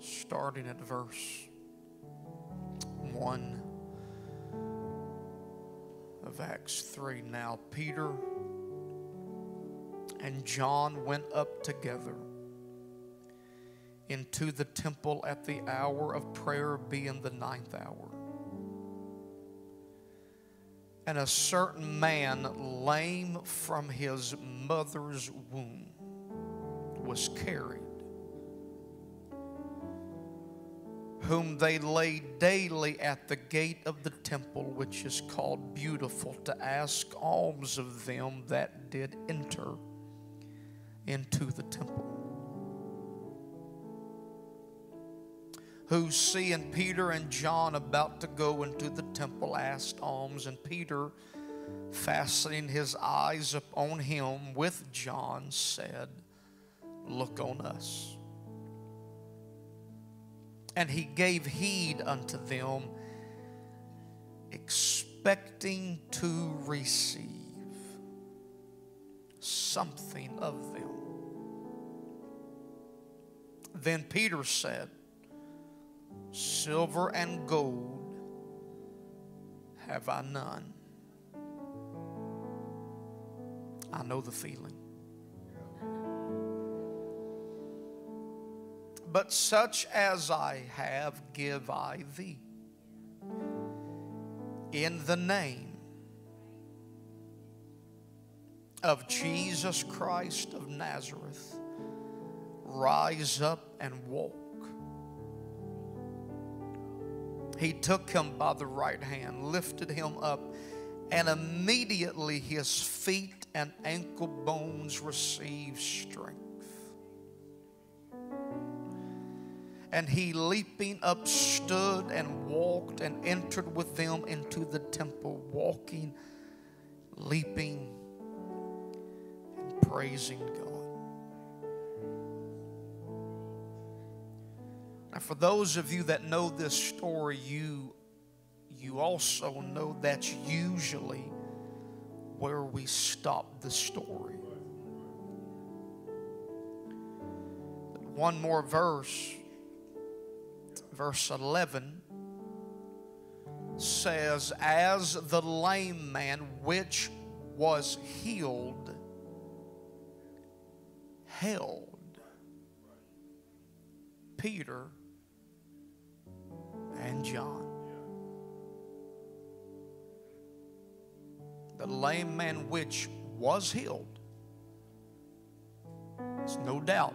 starting at verse 1 of Acts 3. Now Peter and John went up together into the temple at the hour of prayer, being the 9th hour. And a certain man, lame from his mother's womb, was carried, whom they laid daily at the gate of the temple, which is called Beautiful, to ask alms of them that did enter into the temple. Who, seeing Peter and John about to go into the temple, asked alms. And Peter, fastening his eyes upon him with John, said, "Look on us." And he gave heed unto them, expecting to receive something of them. Then Peter said, "Silver and gold have I none." I know the feeling. "But such as I have give I thee. In the name of Jesus Christ of Nazareth, rise up and walk." He took him by the right hand, lifted him up, and immediately his feet and ankle bones received strength. And he, leaping up, stood and walked and entered with them into the temple, walking, leaping, and praising God. Now, for those of you that know this story, you also know that's usually where we stop the story. One more verse, verse 11, says, "As the lame man which was healed held Peter and John." The lame man which was healed, there's no doubt.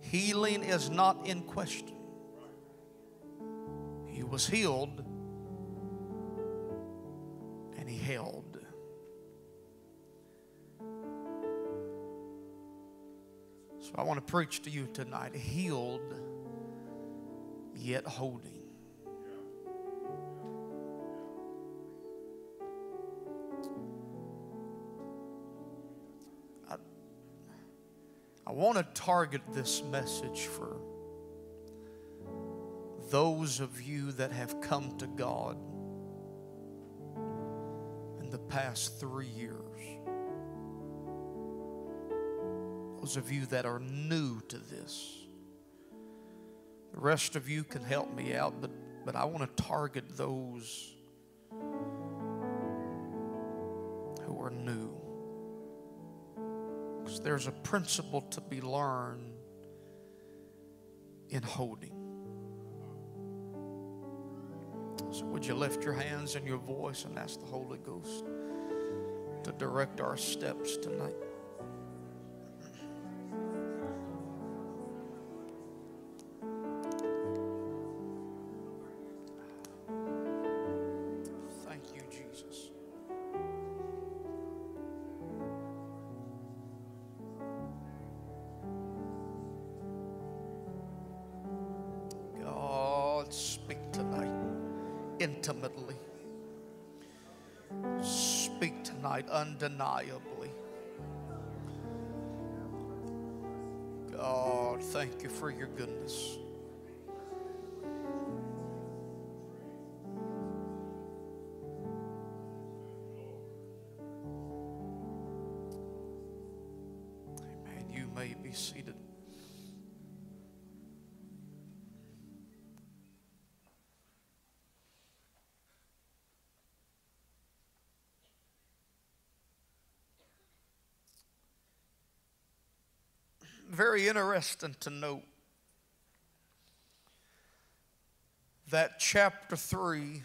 Healing is not in question. He was healed and he held. So I want to preach to you tonight, healed yet holding. I want to target this message for those of you that have come to God in the past 3 years. Those of you that are new to this. The rest of you can help me out, but I want to target those who are new. There's a principle to be learned in holding. So would you lift your hands and your voice and ask the Holy Ghost to direct our steps tonight? Intimately. Speak tonight undeniably. God, thank you for your goodness. Amen. You may be seated. very interesting to note that chapter 3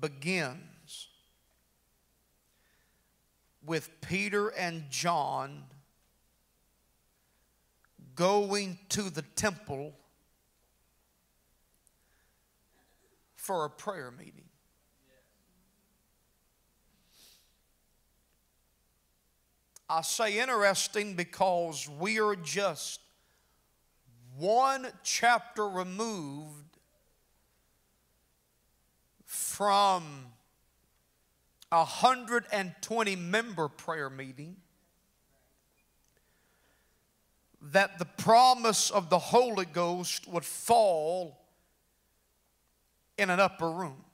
begins with Peter and John going to the temple for a prayer meeting. I say interesting because we are just one chapter removed from a 120-member prayer meeting that the promise of the Holy Ghost would fall in an upper room.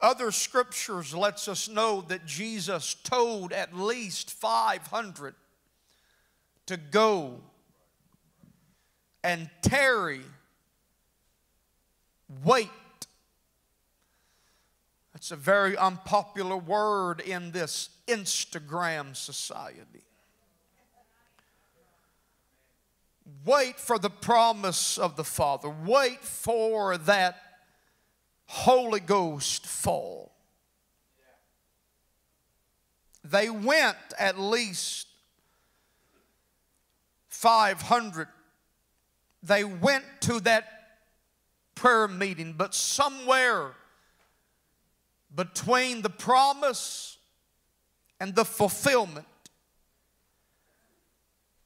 Other scriptures lets us know that Jesus told at least 500 to go and tarry, wait. That's a very unpopular word in this Instagram society. Wait for the promise of the Father. Wait for that Holy Ghost fall. They went at least 500. They went to that prayer meeting, but somewhere between the promise and the fulfillment,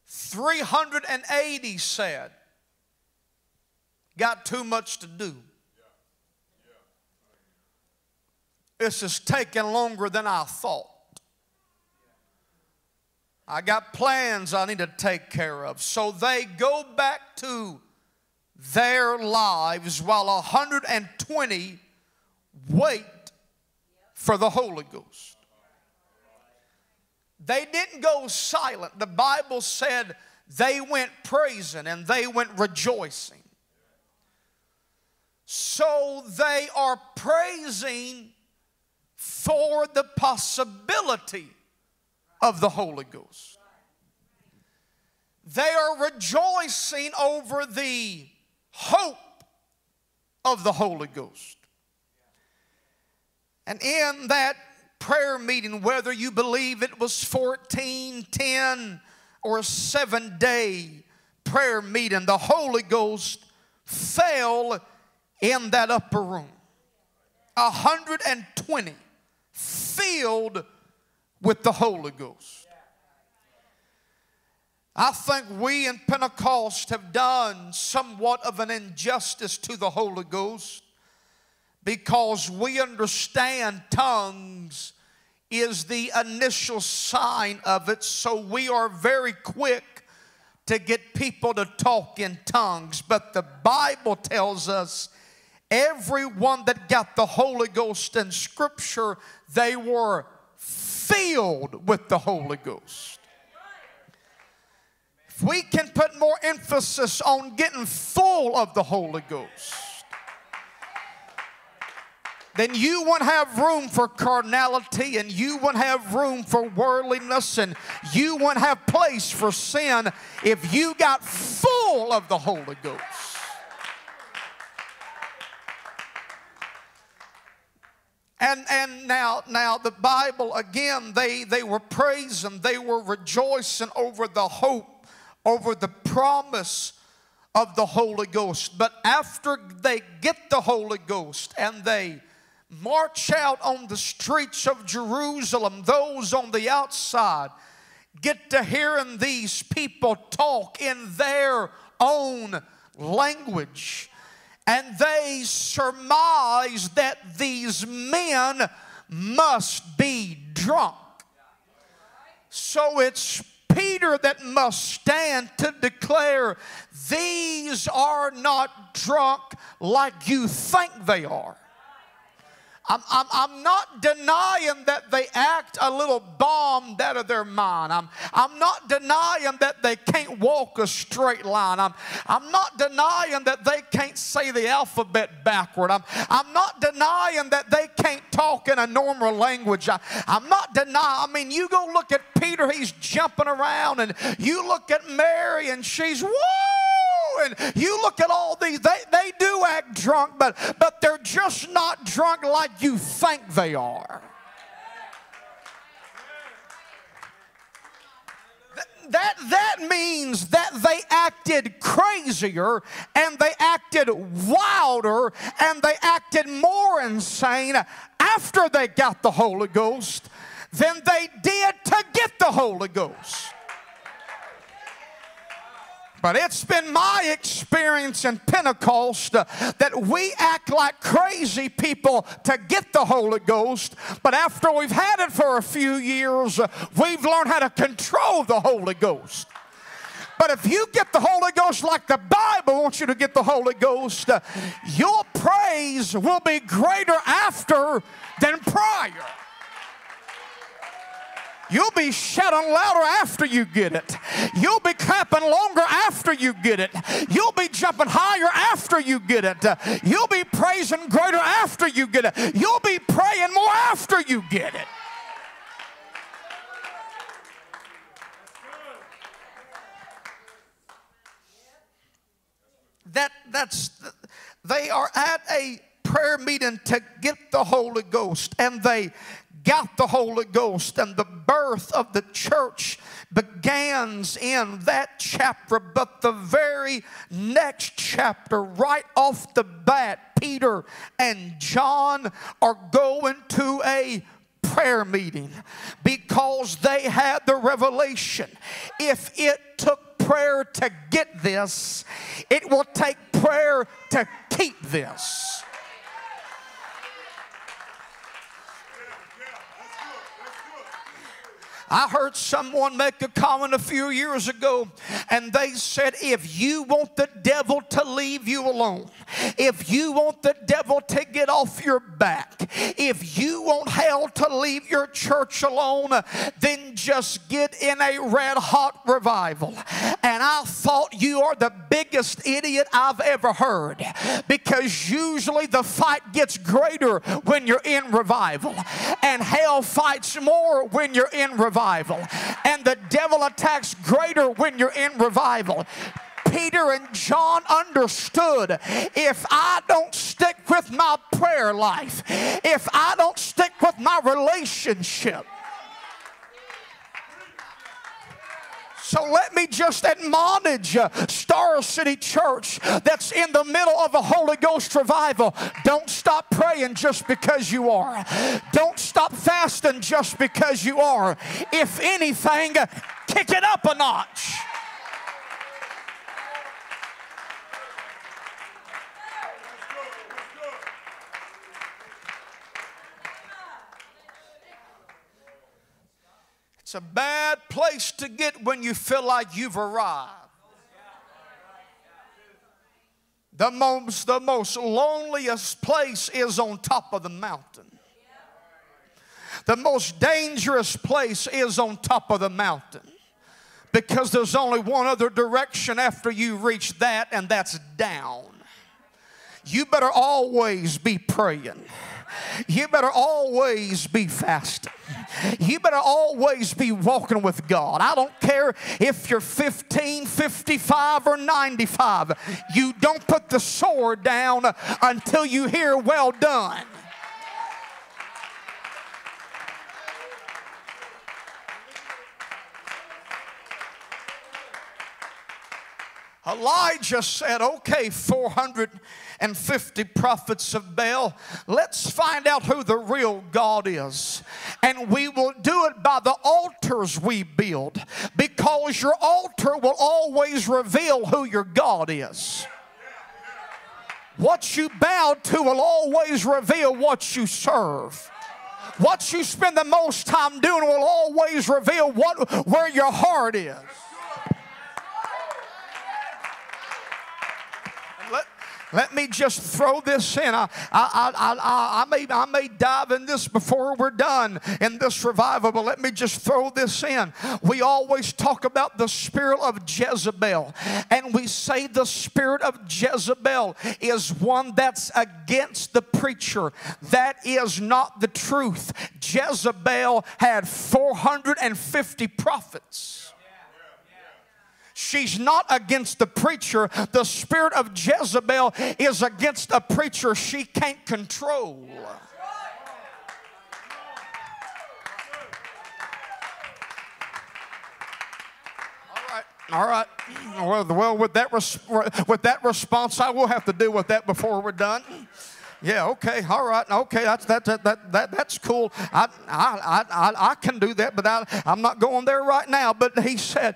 380 said, got too much to do. This is taking longer than I thought. I got plans I need to take care of. So they go back to their lives while 120 wait for the Holy Ghost. They didn't go silent. The Bible said they went praising and they went rejoicing. So they are praising for the possibility of the Holy Ghost. They are rejoicing over the hope of the Holy Ghost. And in that prayer meeting, whether you believe it was 14, 10, or a 7-day prayer meeting, the Holy Ghost fell in that upper room. 120. Filled with the Holy Ghost. I think we in Pentecost have done somewhat of an injustice to the Holy Ghost because we understand tongues is the initial sign of it, so we are very quick to get people to talk in tongues. But the Bible tells us everyone that got the Holy Ghost in Scripture, they were filled with the Holy Ghost. If we can put more emphasis on getting full of the Holy Ghost, then you won't have room for carnality, and you won't have room for worldliness, and you won't have place for sin if you got full of the Holy Ghost. And now the Bible, again, they were praising, they were rejoicing over the hope, over the promise of the Holy Ghost. But after they get the Holy Ghost and they march out on the streets of Jerusalem, those on the outside get to hearing these people talk in their own language. And they surmise that these men must be drunk. So it's Peter that must stand to declare, these are not drunk like you think they are. I'm not denying that they act a little bombed out of their mind. I'm not denying that they can't walk a straight line. I'm not denying that they can't say the alphabet backward. I'm not denying that they can't talk in a normal language. I'm not denying. I mean, you go look at Peter, he's jumping around, and you look at Mary and she's, woo! And you look at all these, they do act drunk, but they're just not drunk like you think they are. That means that they acted crazier, and they acted wilder, and they acted more insane after they got the Holy Ghost than they did to get the Holy Ghost. But it's been my experience in Pentecost that we act like crazy people to get the Holy Ghost, but after we've had it for a few years, we've learned how to control the Holy Ghost. But if you get the Holy Ghost like the Bible wants you to get the Holy Ghost, your praise will be greater after than prior. You'll be shouting louder after you get it. You'll be clapping longer after you get it. You'll be jumping higher after you get it. You'll be praising greater after you get it. You'll be praying more after you get it. They are at a prayer meeting to get the Holy Ghost, and they got the Holy Ghost, and the birth of the church begins in that chapter. But the very next chapter, right off the bat, Peter and John are going to a prayer meeting because they had the revelation. If it took prayer to get this, it will take prayer to keep this. I heard someone make a comment a few years ago, and they said, if you want the devil to leave you alone, if you want the devil to get off your back, if you want hell to leave your church alone, then just get in a red hot revival. And I thought, you are the biggest idiot I've ever heard, because usually the fight gets greater when you're in revival, and hell fights more when you're in revival. And the devil attacks greater when you're in revival. Peter and John understood, if I don't stick with my prayer life, if I don't stick with my relationship. So let me just admonish Star City Church that's in the middle of a Holy Ghost revival. Don't stop praying just because you are. Don't stop fasting just because you are. If anything, kick it up a notch. It's a bad place to get when you feel like you've arrived. The most loneliest place is on top of the mountain. The most dangerous place is on top of the mountain, because there's only one other direction after you reach that, and that's down. You better always be praying. You better always be fasting. You better always be walking with God. I don't care if you're 15, 55, or 95. You don't put the sword down until you hear, well done. Elijah said, okay, 450 prophets of Baal, let's find out who the real God is. And we will do it by the altars we build, because your altar will always reveal who your God is. What you bow to will always reveal what you serve. What you spend the most time doing will always reveal where your heart is. Let me just throw this in. I may dive in this before we're done in this revival, but let me just throw this in. We always talk about the spirit of Jezebel, and we say the spirit of Jezebel is one that's against the preacher. That is not the truth. Jezebel had 450 prophets. She's not against the preacher. The spirit of Jezebel is against a preacher she can't control. All right. Well, with that response, I will have to deal with that before we're done. Yeah. Okay. All right. Okay. That's cool. I can do that, but I'm not going there right now. But he said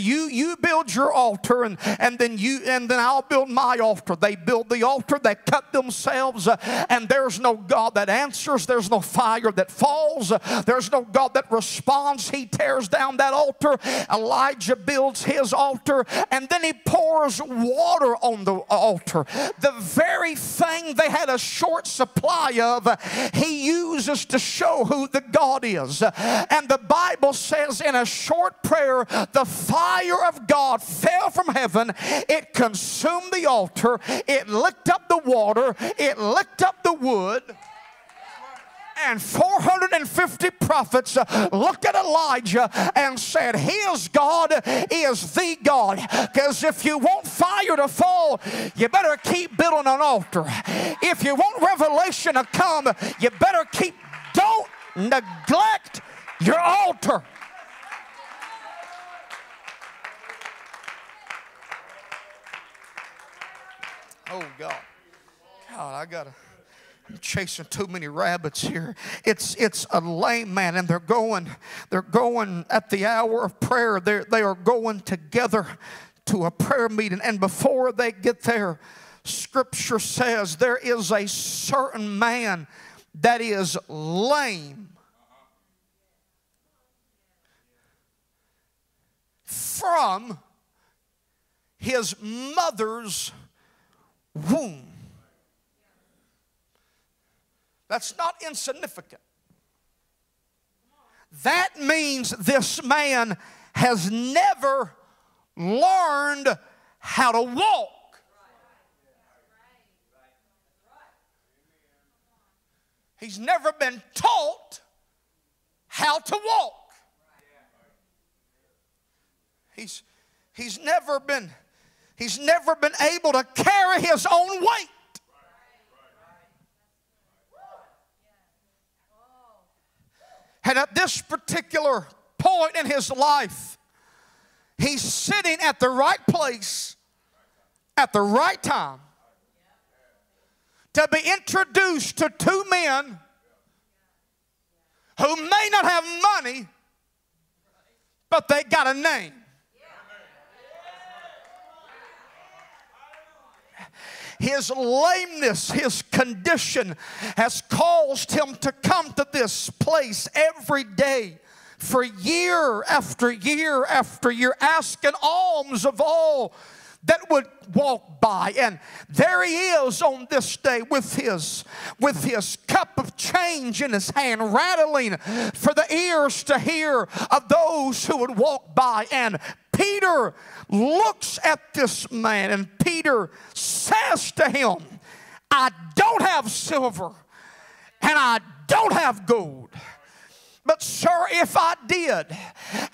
you build your altar and then I'll build my altar. They build the altar. They cut themselves, and there's no God that answers. There's no fire that falls. There's no God that responds. He tears down that altar. Elijah builds his altar, and then he pours water on the altar. The very thing they had a short supply of, he uses to show who the God is. And the Bible says in a short prayer, the fire of God fell from heaven. It consumed the altar. It licked up the water. It licked up the wood. And 450 prophets looked at Elijah and said, his God is the God. Because if you want fire to fall, you better keep building an altar. If you want revelation to come, you better keep, don't neglect your altar. Oh, God. God, I got to. I'm chasing too many rabbits here. It's a lame man, and they're going at the hour of prayer. They are going together to a prayer meeting, and before they get there, Scripture says there is a certain man that is lame from his mother's womb. That's not insignificant. That means this man has never learned how to walk. He's never been taught how to walk. He's never been able to carry his own weight. And at this particular point in his life, he's sitting at the right place at the right time to be introduced to two men who may not have money, but they got a name. His lameness, his condition has caused him to come to this place every day for year after year after year, asking alms of all that would walk by. And there he is on this day with his cup of change in his hand, rattling for the ears to hear of those who would walk by. And Peter looks at this man, and Peter says to him, I don't have silver and I don't have gold. But sir, if I did and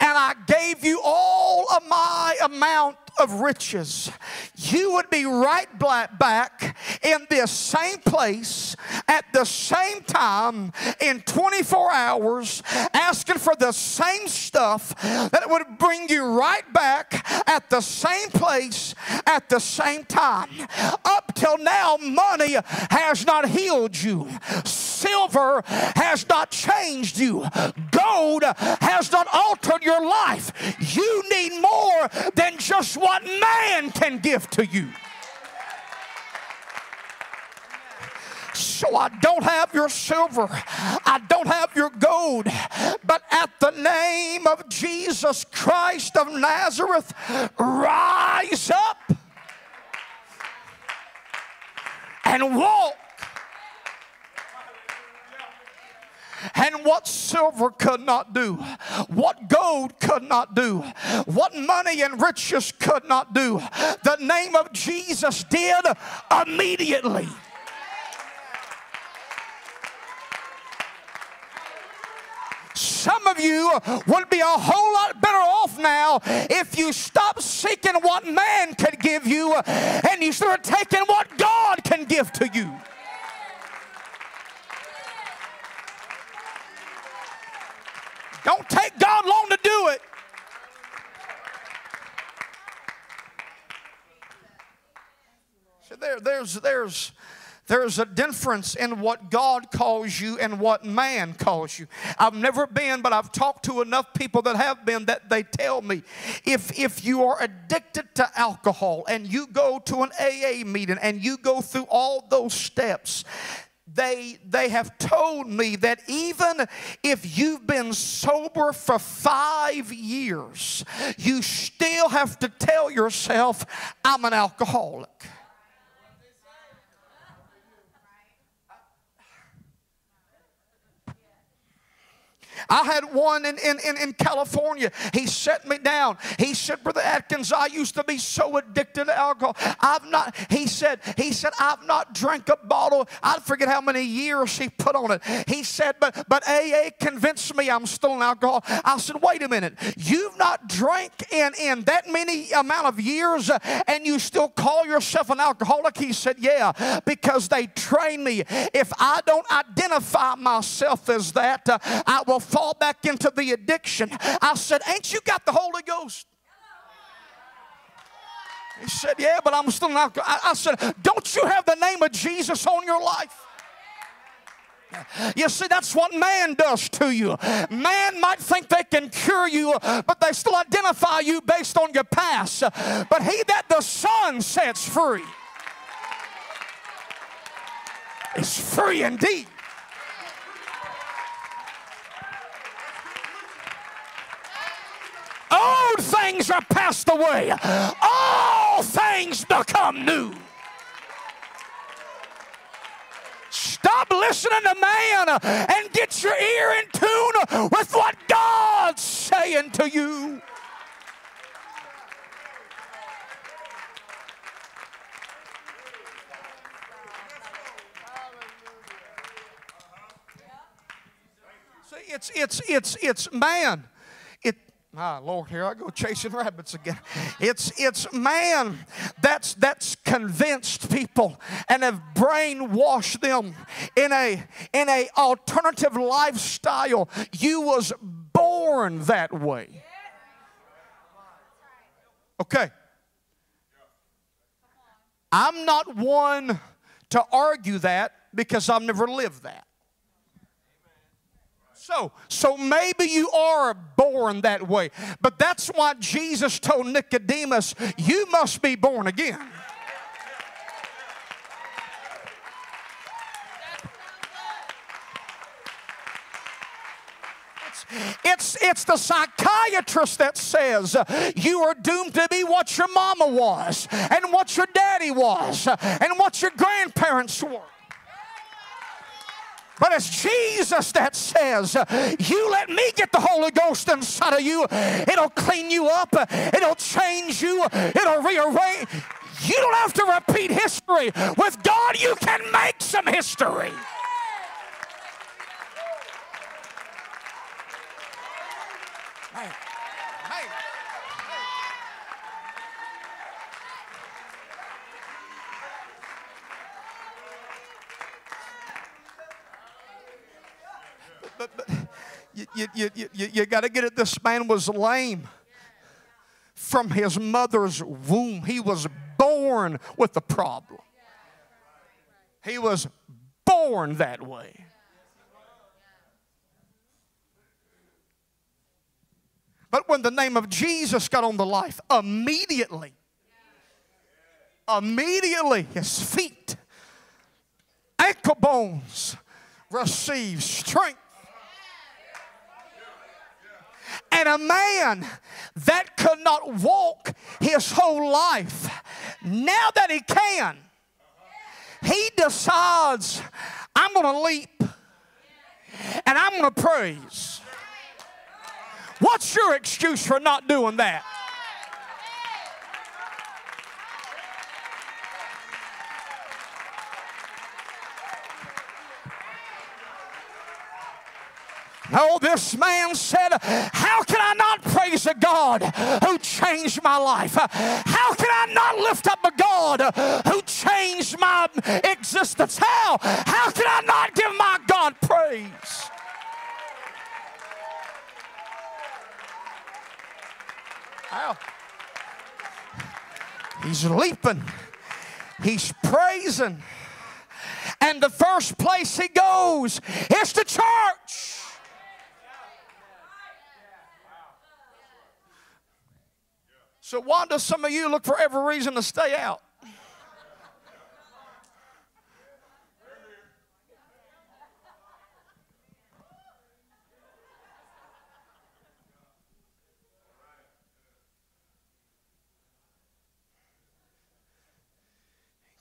I gave you all of my amount of riches, you would be right back in this same place at the same time in 24 hours asking for the same stuff that would bring you right back at the same place at the same time. Up till now, money has not healed you. Silver has not changed you. Gold has not altered your life. You need more than just what man can give to you. So I don't have your silver, I don't have your gold, but at the name of Jesus Christ of Nazareth, rise up. and walk. And what silver could not do, what gold could not do, what money and riches could not do, the name of Jesus did immediately. Some of you would be a whole lot better off now if you stopped seeking what man could give you and you started taking what God can give to you. Don't take God long to do it. So there's a difference in what God calls you and what man calls you. I've never been, but I've talked to enough people that have been that they tell me, if you are addicted to alcohol and you go to an AA meeting and you go through all those steps, they have told me that even if you've been sober for 5 years, you still have to tell yourself, I'm an alcoholic. I had one in California. He set me down. He said, Brother Atkins, I used to be so addicted to alcohol. He said, I've not drank a bottle. I forget how many years he put on it. He said, but AA convinced me I'm still an alcoholic. I said, wait a minute. You've not drank in that many amount of years and you still call yourself an alcoholic? He said, yeah, because they train me. If I don't identify myself as that, I will fall back into the addiction. I said, ain't you got the Holy Ghost? He said, yeah, but I'm still not. I said, don't you have the name of Jesus on your life? You see, that's what man does to you. Man might think they can cure you, but they still identify you based on your past. But he that the Son sets free is free indeed. Old things are passed away. All things become new. Stop listening to man and get your ear in tune with what God's saying to you. See, it's man. My Lord, here I go chasing rabbits again. It's man that's convinced people and have brainwashed them in a alternative lifestyle. You was born that way. Okay. I'm not one to argue that because I've never lived that. So maybe you are born that way. But that's why Jesus told Nicodemus, you must be born again. It's the psychiatrist that says you are doomed to be what your mama was and what your daddy was and what your grandparents were. But it's Jesus that says, you let me get the Holy Ghost inside of you. It'll clean you up. It'll change you. It'll rearrange. You don't have to repeat history. With God, you can make some history. Man. You got to get it. This man was lame from his mother's womb. He was born with the problem. He was born that way. But when the name of Jesus got on the life, immediately his feet, ankle bones received strength. And a man that could not walk his whole life, now that he can, he decides, I'm going to leap and I'm going to praise. What's your excuse for not doing that? Oh, this man said, how can I not praise a God who changed my life? How can I not lift up a God who changed my existence? How can I not give my God praise? How? He's leaping. He's praising. And the first place he goes is the church. So why do some of you look for every reason to stay out? He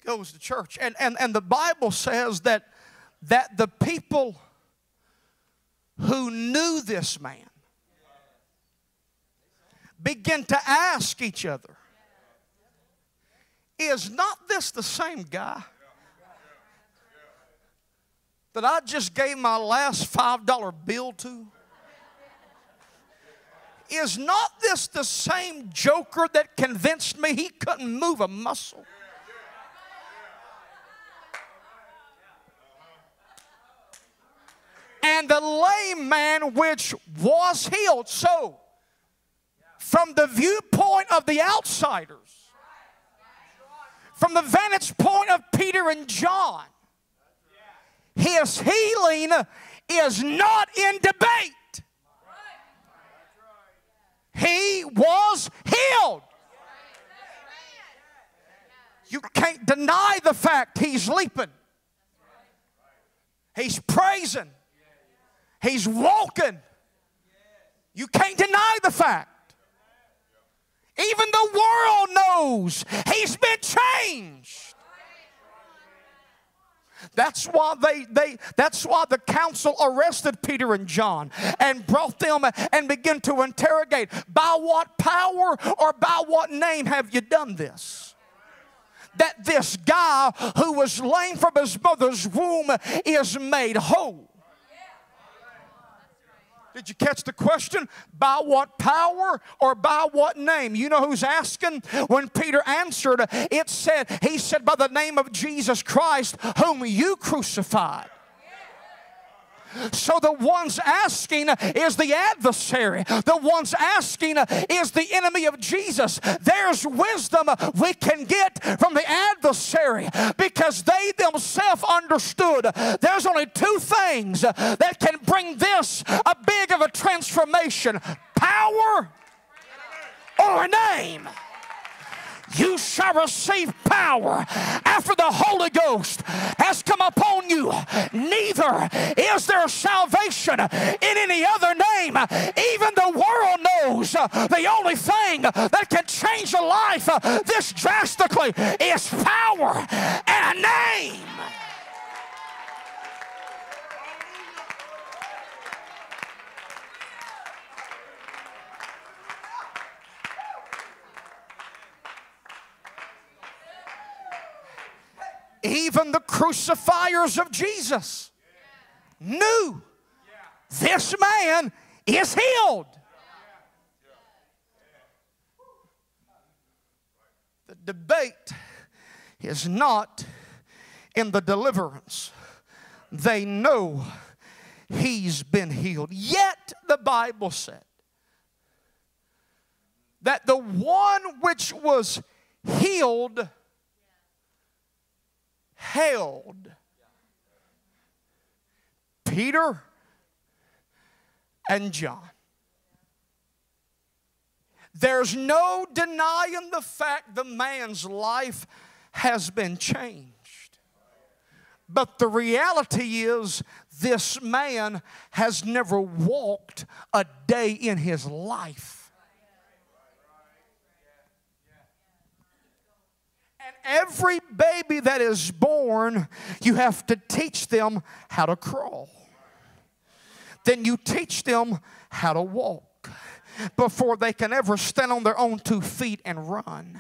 goes to church. And the Bible says that the people who knew this man begin to ask each other, is not this the same guy that I just gave my last $5 bill to? Is not this the same joker that convinced me he couldn't move a muscle? And the lame man which was healed. So, from the viewpoint of the outsiders, from the vantage point of Peter and John, his healing is not in debate. He was healed. You can't deny the fact he's leaping. He's praising. He's walking. You can't deny the fact. Even the world knows he's been changed. That's why that's why the council arrested Peter and John and brought them and began to interrogate. By what power or by what name have you done this? That this guy who was lame from his mother's womb is made whole. Did you catch the question? By what power or by what name? You know who's asking? When Peter answered, it said, he said, by the name of Jesus Christ, whom you crucified. So the one's asking is the adversary. The one's asking is the enemy of Jesus. There's wisdom we can get from the adversary because they themselves understood there's only two things that can bring this a big of a transformation: power or a name. You shall receive power after the Holy Ghost has come upon you. Neither is there salvation in any other name. Even the world knows the only thing that can change a life this drastically is power and a name. Even the crucifiers of Jesus knew this man is healed. The debate is not in the deliverance. They know he's been healed. Yet the Bible said that the one which was healed held Peter and John. There's no denying the fact the man's life has been changed. But the reality is this man has never walked a day in his life. every baby that is born, you have to teach them how to crawl. Then you teach them how to walk before they can ever stand on their own 2 feet and run.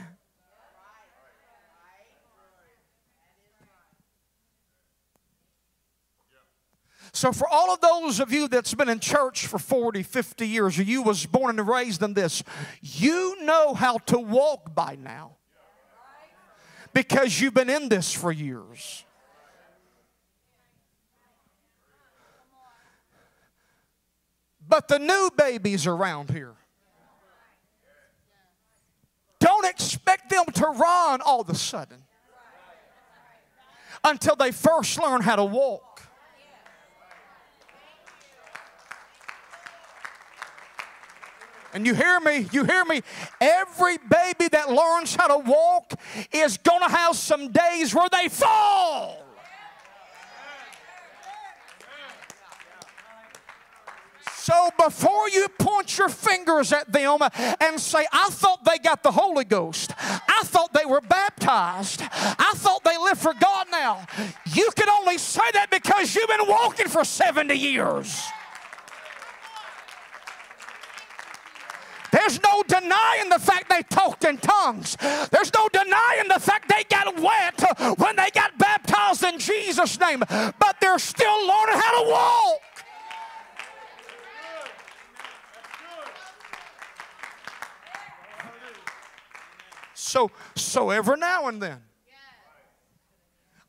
So for all of those of you that's been in church for 40, 50 years, or you was born and raised in this, you know how to walk by now because you've been in this for years. But the new babies around here, don't expect them to run all of a sudden until they first learn how to walk. And you hear me, every baby that learns how to walk is going to have some days where they fall. So before you point your fingers at them and say, I thought they got the Holy Ghost, I thought they were baptized, I thought they live for God now, you can only say that because you've been walking for 70 years. There's no denying the fact they talked in tongues. There's no denying the fact they got wet when they got baptized in Jesus' name. But they're still learning how to walk. So every now and then,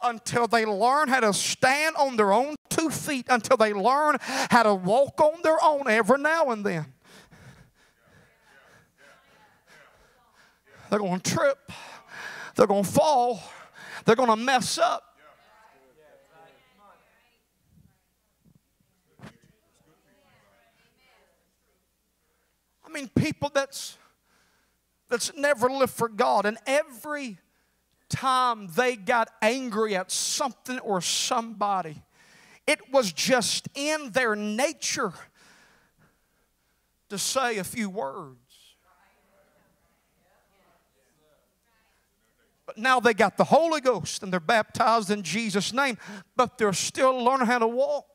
until they learn how to stand on their own 2 feet, until they learn how to walk on their own, every now and then, they're going to trip. They're going to fall. They're going to mess up. I mean, people that's never lived for God, and every time they got angry at something or somebody, it was just in their nature to say a few words. Now they got the Holy Ghost and they're baptized in Jesus' name, but they're still learning how to walk.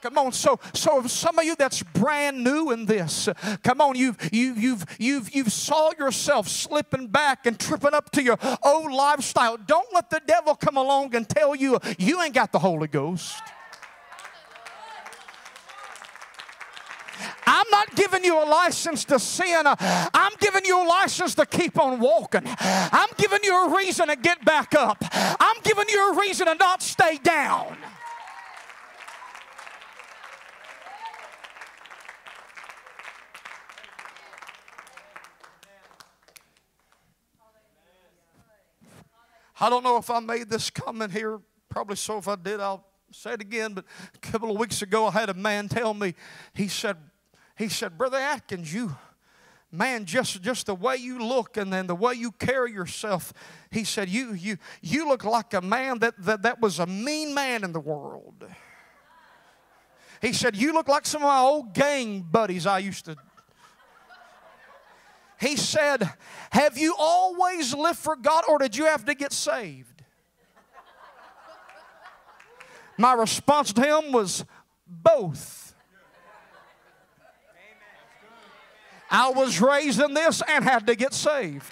Come on, so if some of you that's brand new in this, come on, you've saw yourself slipping back and tripping up to your old lifestyle. Don't let the devil come along and tell you you ain't got the Holy Ghost. I'm not giving you a license to sin. I'm giving you a license to keep on walking. I'm giving you a reason to get back up. I'm giving you a reason to not stay down. I don't know if I made this comment here. Probably so. If I did, I'll say it again. But a couple of weeks ago, I had a man tell me, he said, Brother Atkins, you, man, just the way you look and then the way you carry yourself, he said, you look like a man that was a mean man in the world. He said, you look like some of my old gang buddies I used to. He said, have you always lived for God or did you have to get saved? My response to him was both. I was raised in this and had to get saved.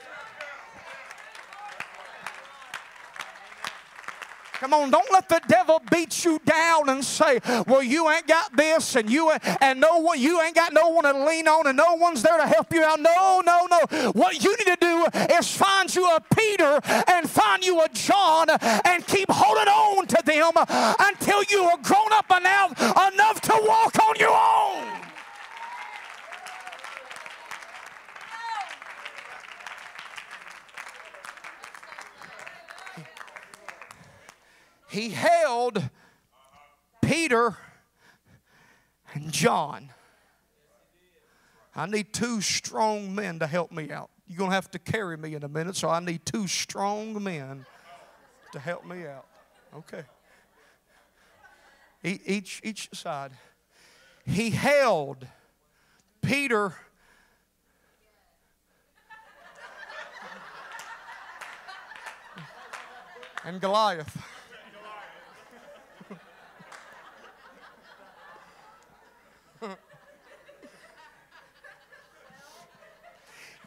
Come on, don't let the devil beat you down and say, well, you ain't got this and you ain't got no one to lean on and no one's there to help you out. No. What you need to do is find you a Peter and find you a John and keep holding on to them until you are grown up enough to walk on your own. He held Peter and John. I need two strong men to help me out. You're going to have to carry me in a minute, so I need two strong men to help me out. Okay. Each side. He held Peter and Goliath.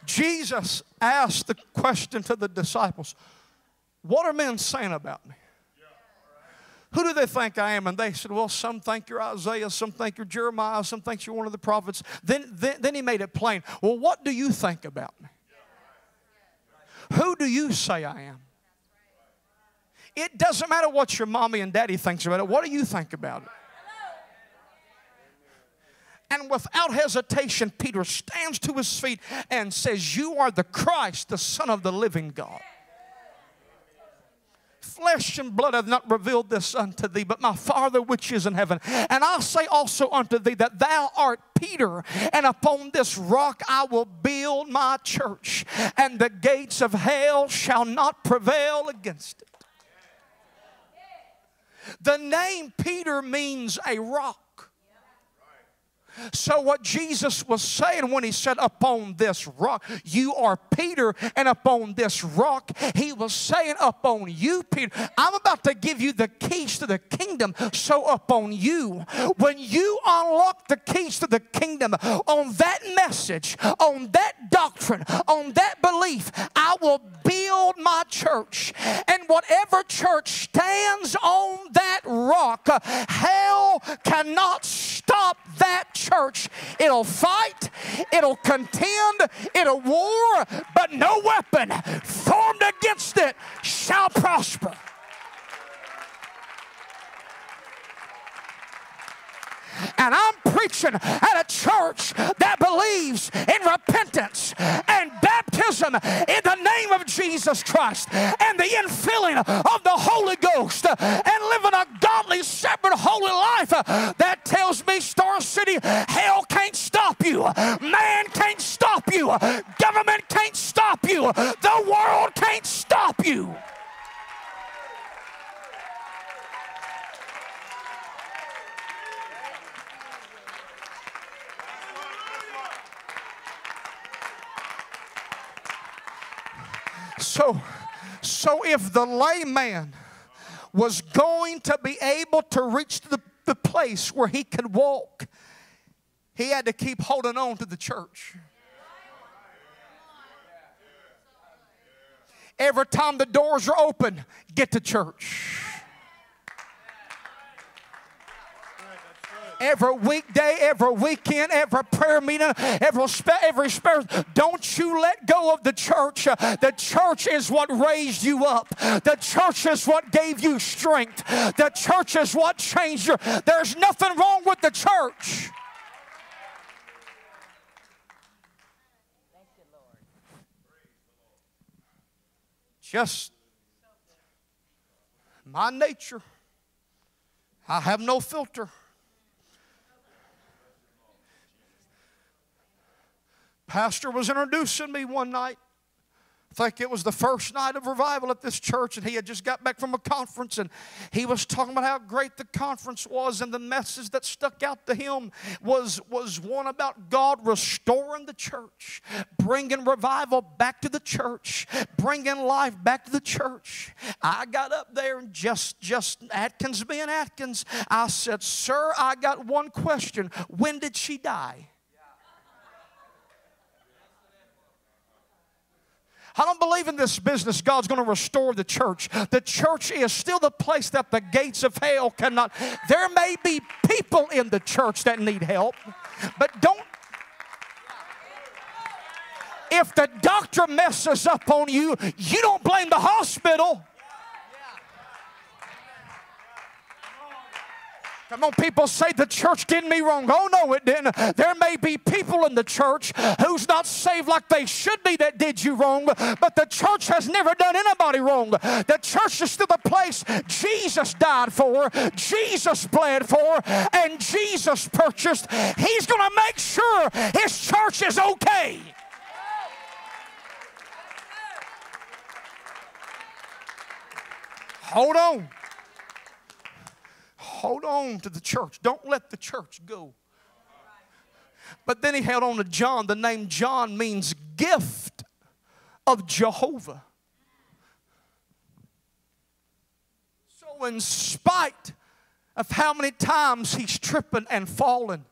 Jesus asked the question to the disciples, what are men saying about me? Who do they think I am? And they said, well, some think you're Isaiah, some think you're Jeremiah, some think you're one of the prophets. Then he made it plain. Well, what do you think about me? Who do you say I am? It doesn't matter what your mommy and daddy thinks about it. What do you think about it? And without hesitation, Peter stands to his feet and says, you are the Christ, the Son of the living God. Flesh and blood have not revealed this unto thee, but my Father which is in heaven. And I say also unto thee that thou art Peter, and upon this rock I will build my church, and the gates of hell shall not prevail against it. The name Peter means a rock. So what Jesus was saying when he said, upon this rock, you are Peter, and upon this rock, he was saying, upon you, Peter, I'm about to give you the keys to the kingdom, so upon you. When you unlock the keys to the kingdom, on that message, on that doctrine, on that belief, I will build my church. And whatever church stands on that rock, hell cannot stop that church. It'll fight, it'll contend, it'll war, but no weapon formed against it shall prosper. And I'm preaching at a church that believes in repentance and baptism in the name of Jesus Christ and the infilling of the Holy Ghost and living a godly, separate, holy life. That tells me, Star City, hell can't stop you. Man can't stop you. Government can't stop you. The world can't stop you. So if the layman was going to be able to reach the place where he could walk, he had to keep holding on to the church. Every time the doors are open, get to church. Every weekday, every weekend, every prayer meeting, every spare. Don't you let go of the church. The church is what raised you up. The church is what gave you strength. The church is what changed you. There's nothing wrong with the church. Thank you, Lord. Just my nature. I have no filter. Pastor was introducing me one night. I think it was the first night of revival at this church, and he had just got back from a conference, and he was talking about how great the conference was, and the message that stuck out to him was one about God restoring the church, bringing revival back to the church, bringing life back to the church. I got up there, and just Atkins being Atkins, I said, sir, I got one question. When did she die? I don't believe in this business God's going to restore the church. The church is still the place that the gates of hell cannot. There may be people in the church that need help, but don't. If the doctor messes up on you, you don't blame the hospital. Come on, people say the church did me wrong. Oh, no, it didn't. There may be people in the church who's not saved like they should be that did you wrong, but the church has never done anybody wrong. The church is still the place Jesus died for, Jesus bled for, and Jesus purchased. He's going to make sure his church is okay. Hold on. Hold on to the church. Don't let the church go. But then he held on to John. The name John means gift of Jehovah. all in spite of how many times he's tripping and falling.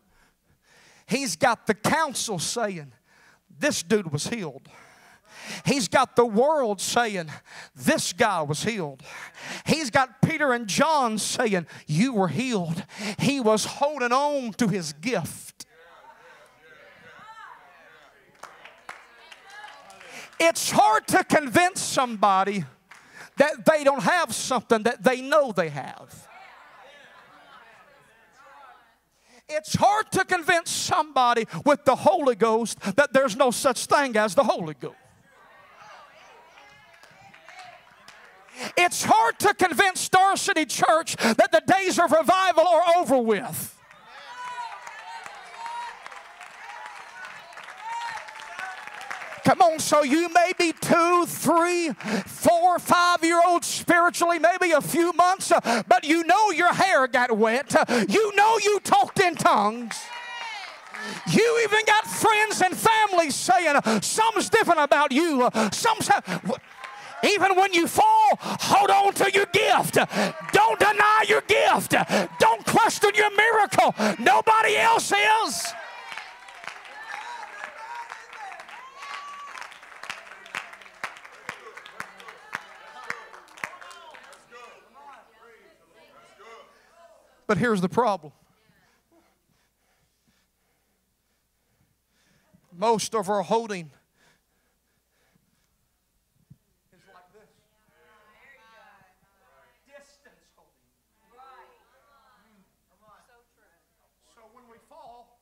He's got the council saying, this dude was healed. He's got the world saying, this guy was healed. He's got Peter and John saying, you were healed. He was holding on to his gift. It's hard to convince somebody that they don't have something that they know they have. It's hard to convince somebody with the Holy Ghost that there's no such thing as the Holy Ghost. It's hard to convince Star City Church that the days of revival are over with. Come on, so you may be 2, 3, 4, 5 year old spiritually, maybe a few months, but you know your hair got wet. You know you talked in tongues. You even got friends and family saying, something's different about you. Even when you fall, hold on to your gift. Don't deny your gift. Don't question your miracle. Nobody else is. But here's the problem. Most of our holding is like this. Distance holding. Right. So when we fall,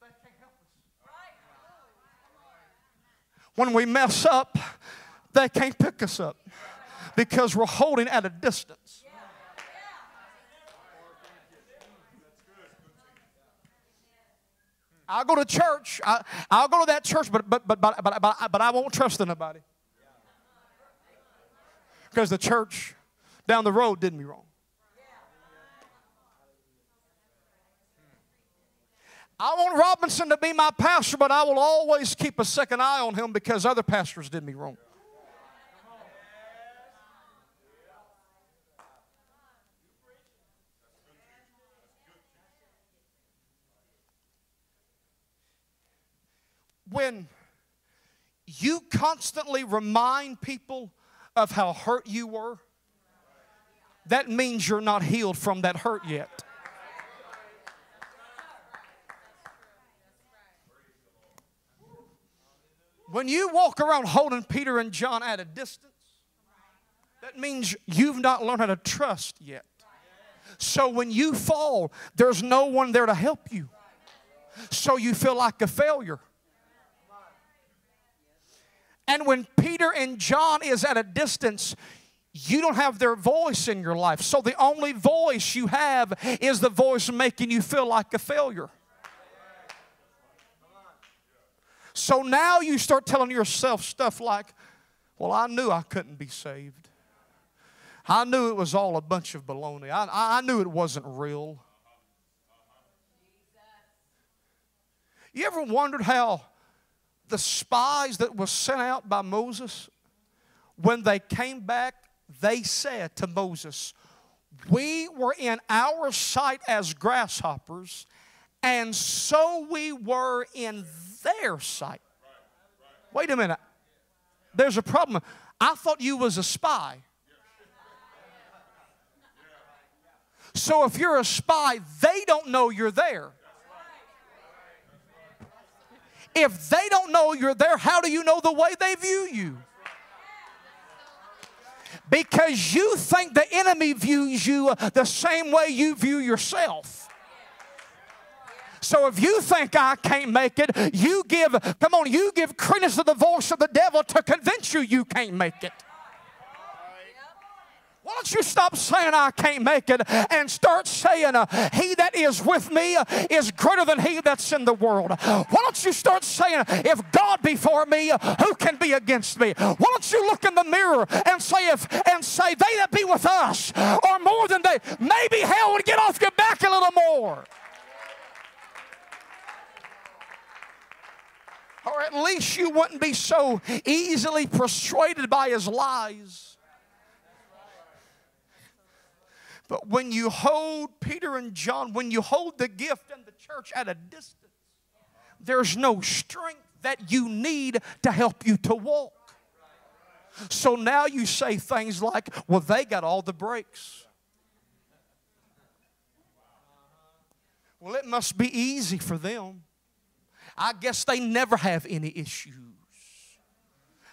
they can't help us. When we mess up, they can't pick us up because we're holding at a distance. I'll go to church. I'll go to that church, but I won't trust anybody because the church down the road did me wrong. I want Robinson to be my pastor, but I will always keep a second eye on him because other pastors did me wrong. When you constantly remind people of how hurt you were, that means you're not healed from that hurt yet. When you walk around holding Peter and John at a distance, that means you've not learned how to trust yet. So when you fall, there's no one there to help you. So you feel like a failure. And when Peter and John is at a distance, you don't have their voice in your life. So the only voice you have is the voice making you feel like a failure. So now you start telling yourself stuff like, well, I knew I couldn't be saved. I knew it was all a bunch of baloney. I knew it wasn't real. You ever wondered how the spies that were sent out by Moses, when they came back, they said to Moses, we were in our sight as grasshoppers, and so we were in their sight. Wait a minute. There's a problem. I thought you was a spy. So if you're a spy, they don't know you're there. If they don't know you're there, how do you know the way they view you? Because you think the enemy views you the same way you view yourself. So if you think I can't make it, you give credence to the voice of the devil to convince you you can't make it. Why don't you stop saying I can't make it and start saying he that is with me is greater than he that's in the world? Why don't you start saying if God be for me, who can be against me? Why don't you look in the mirror and say they that be with us are more than they? Maybe hell would get off your back a little more. Or at least you wouldn't be so easily persuaded by his lies. But when you hold Peter and John, when you hold the gift and the church at a distance, there's no strength that you need to help you to walk. So now you say things like, well, they got all the breaks. Well, it must be easy for them. I guess they never have any issues.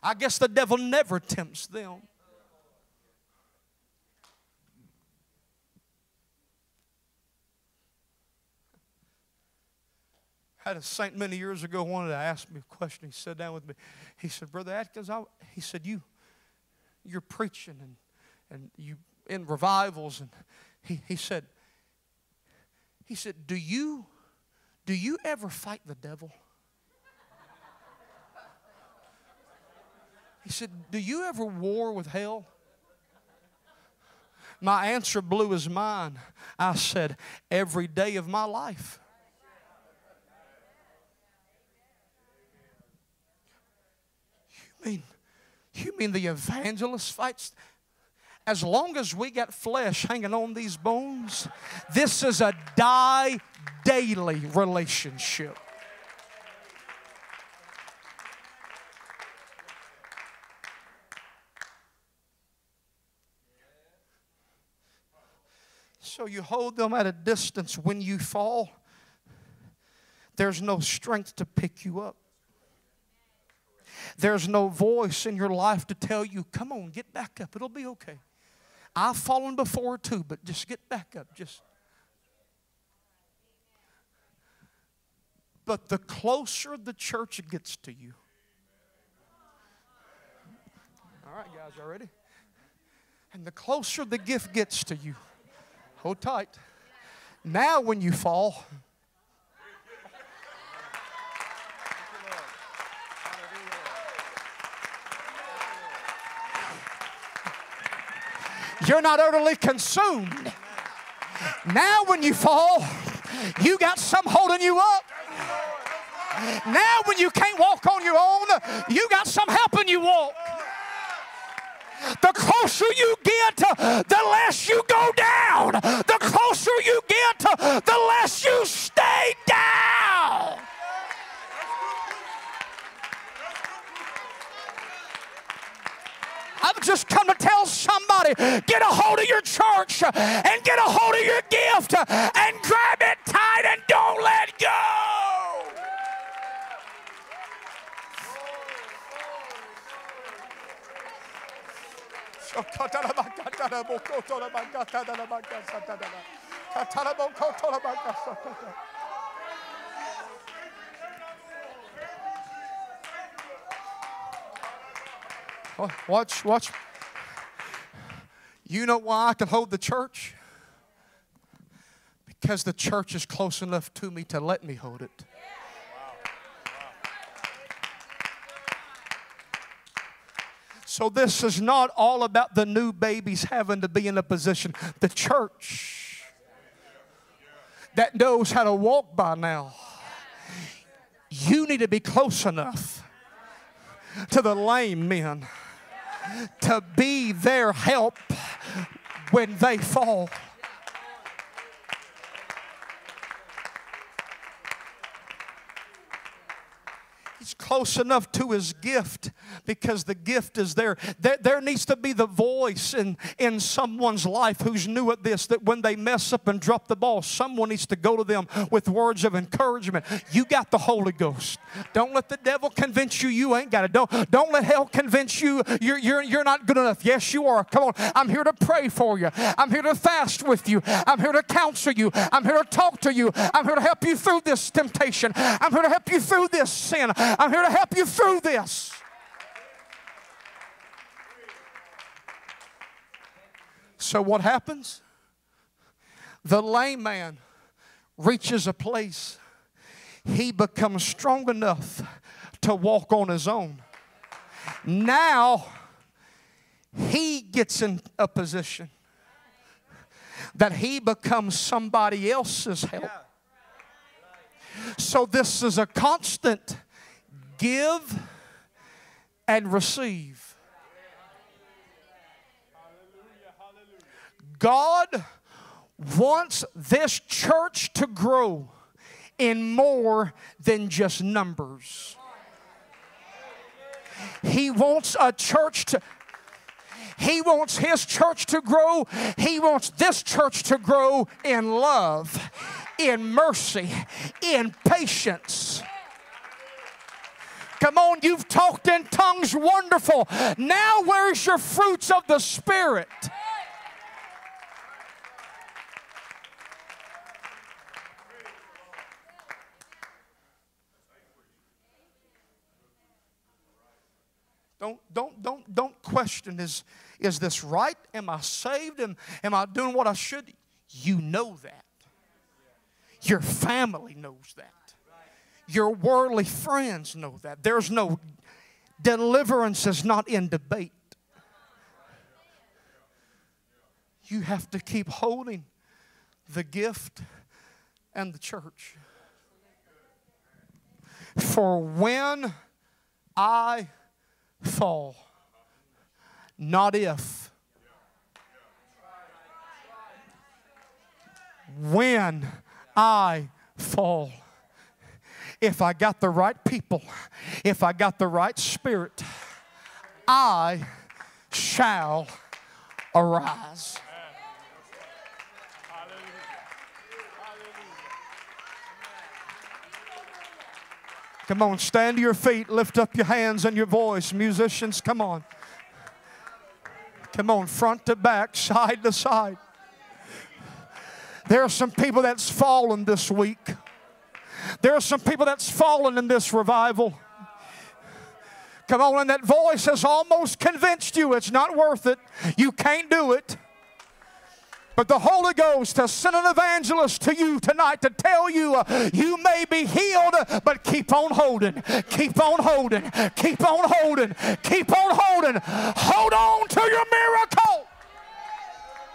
I guess the devil never tempts them. I had a saint many years ago wanted to ask me a question. He sat down with me. He said, Brother Atkins, he said, you're preaching and you in revivals. And he said, do you ever fight the devil? He said, do you ever war with hell? My answer blew his mind. I said, every day of my life. You mean the evangelist fights? As long as we got flesh hanging on these bones, this is a die daily relationship. So you hold them at a distance. When you fall, there's no strength to pick you up. There's no voice in your life to tell you, come on, get back up. It'll be okay. I've fallen before too, but just get back up. Just. But the closer the church gets to you. All right, guys, y'all ready? And the closer the gift gets to you. Hold tight. Now when you fall... you're not utterly consumed. Now when you fall, you got some holding you up. Now when you can't walk on your own, you got some helping you walk. The closer you get, the less you go down. The closer you get, the less you stay down. I've just come to tell somebody, get a hold of your church and get a hold of your gift and grab it tight and don't let go. Watch. You know why I can hold the church? Because the church is close enough to me to let me hold it. So this is not all about the new babies having to be in a position. The church that knows how to walk by now, you need to be close enough to the lame men to be their help when they fall. He's close enough to his gift because the gift is there. There needs to be the voice in someone's life who's new at this, that when they mess up and drop the ball, someone needs to go to them with words of encouragement. You got the Holy Ghost. Don't let the devil convince you you ain't got it. Don't let hell convince you you're not good enough. Yes, you are. Come on. I'm here to pray for you. I'm here to fast with you. I'm here to counsel you. I'm here to talk to you. I'm here to help you through this temptation. I'm here to help you through this sin. I'm here to help you through this. So what happens? The lame man reaches a place. He becomes strong enough to walk on his own. Now he gets in a position that he becomes somebody else's help. So this is a constant give and receive. God wants this church to grow in more than just numbers. He wants a church to... He wants his church to grow. He wants this church to grow in love, in mercy, in patience. Come on, you've talked in tongues, wonderful. Now where's your fruits of the Spirit? Don't question, is this right? Am I saved? Am I doing what I should? You know that. Your family knows that. Your worldly friends know that. There's no deliverance is not in debate. You have to keep holding the gift and the church. For when I fall, not if. When I fall. If I got the right people, if I got the right spirit, I shall arise. Come on, stand to your feet, lift up your hands and your voice. Musicians, come on. Come on, front to back, side to side. There are some people that's fallen this week. There are some people that's fallen in this revival. Come on, and that voice has almost convinced you it's not worth it. You can't do it. But the Holy Ghost has sent an evangelist to you tonight to tell you you may be healed, but keep on holding. Keep on holding. Keep on holding. Keep on holding. Hold on to your miracle.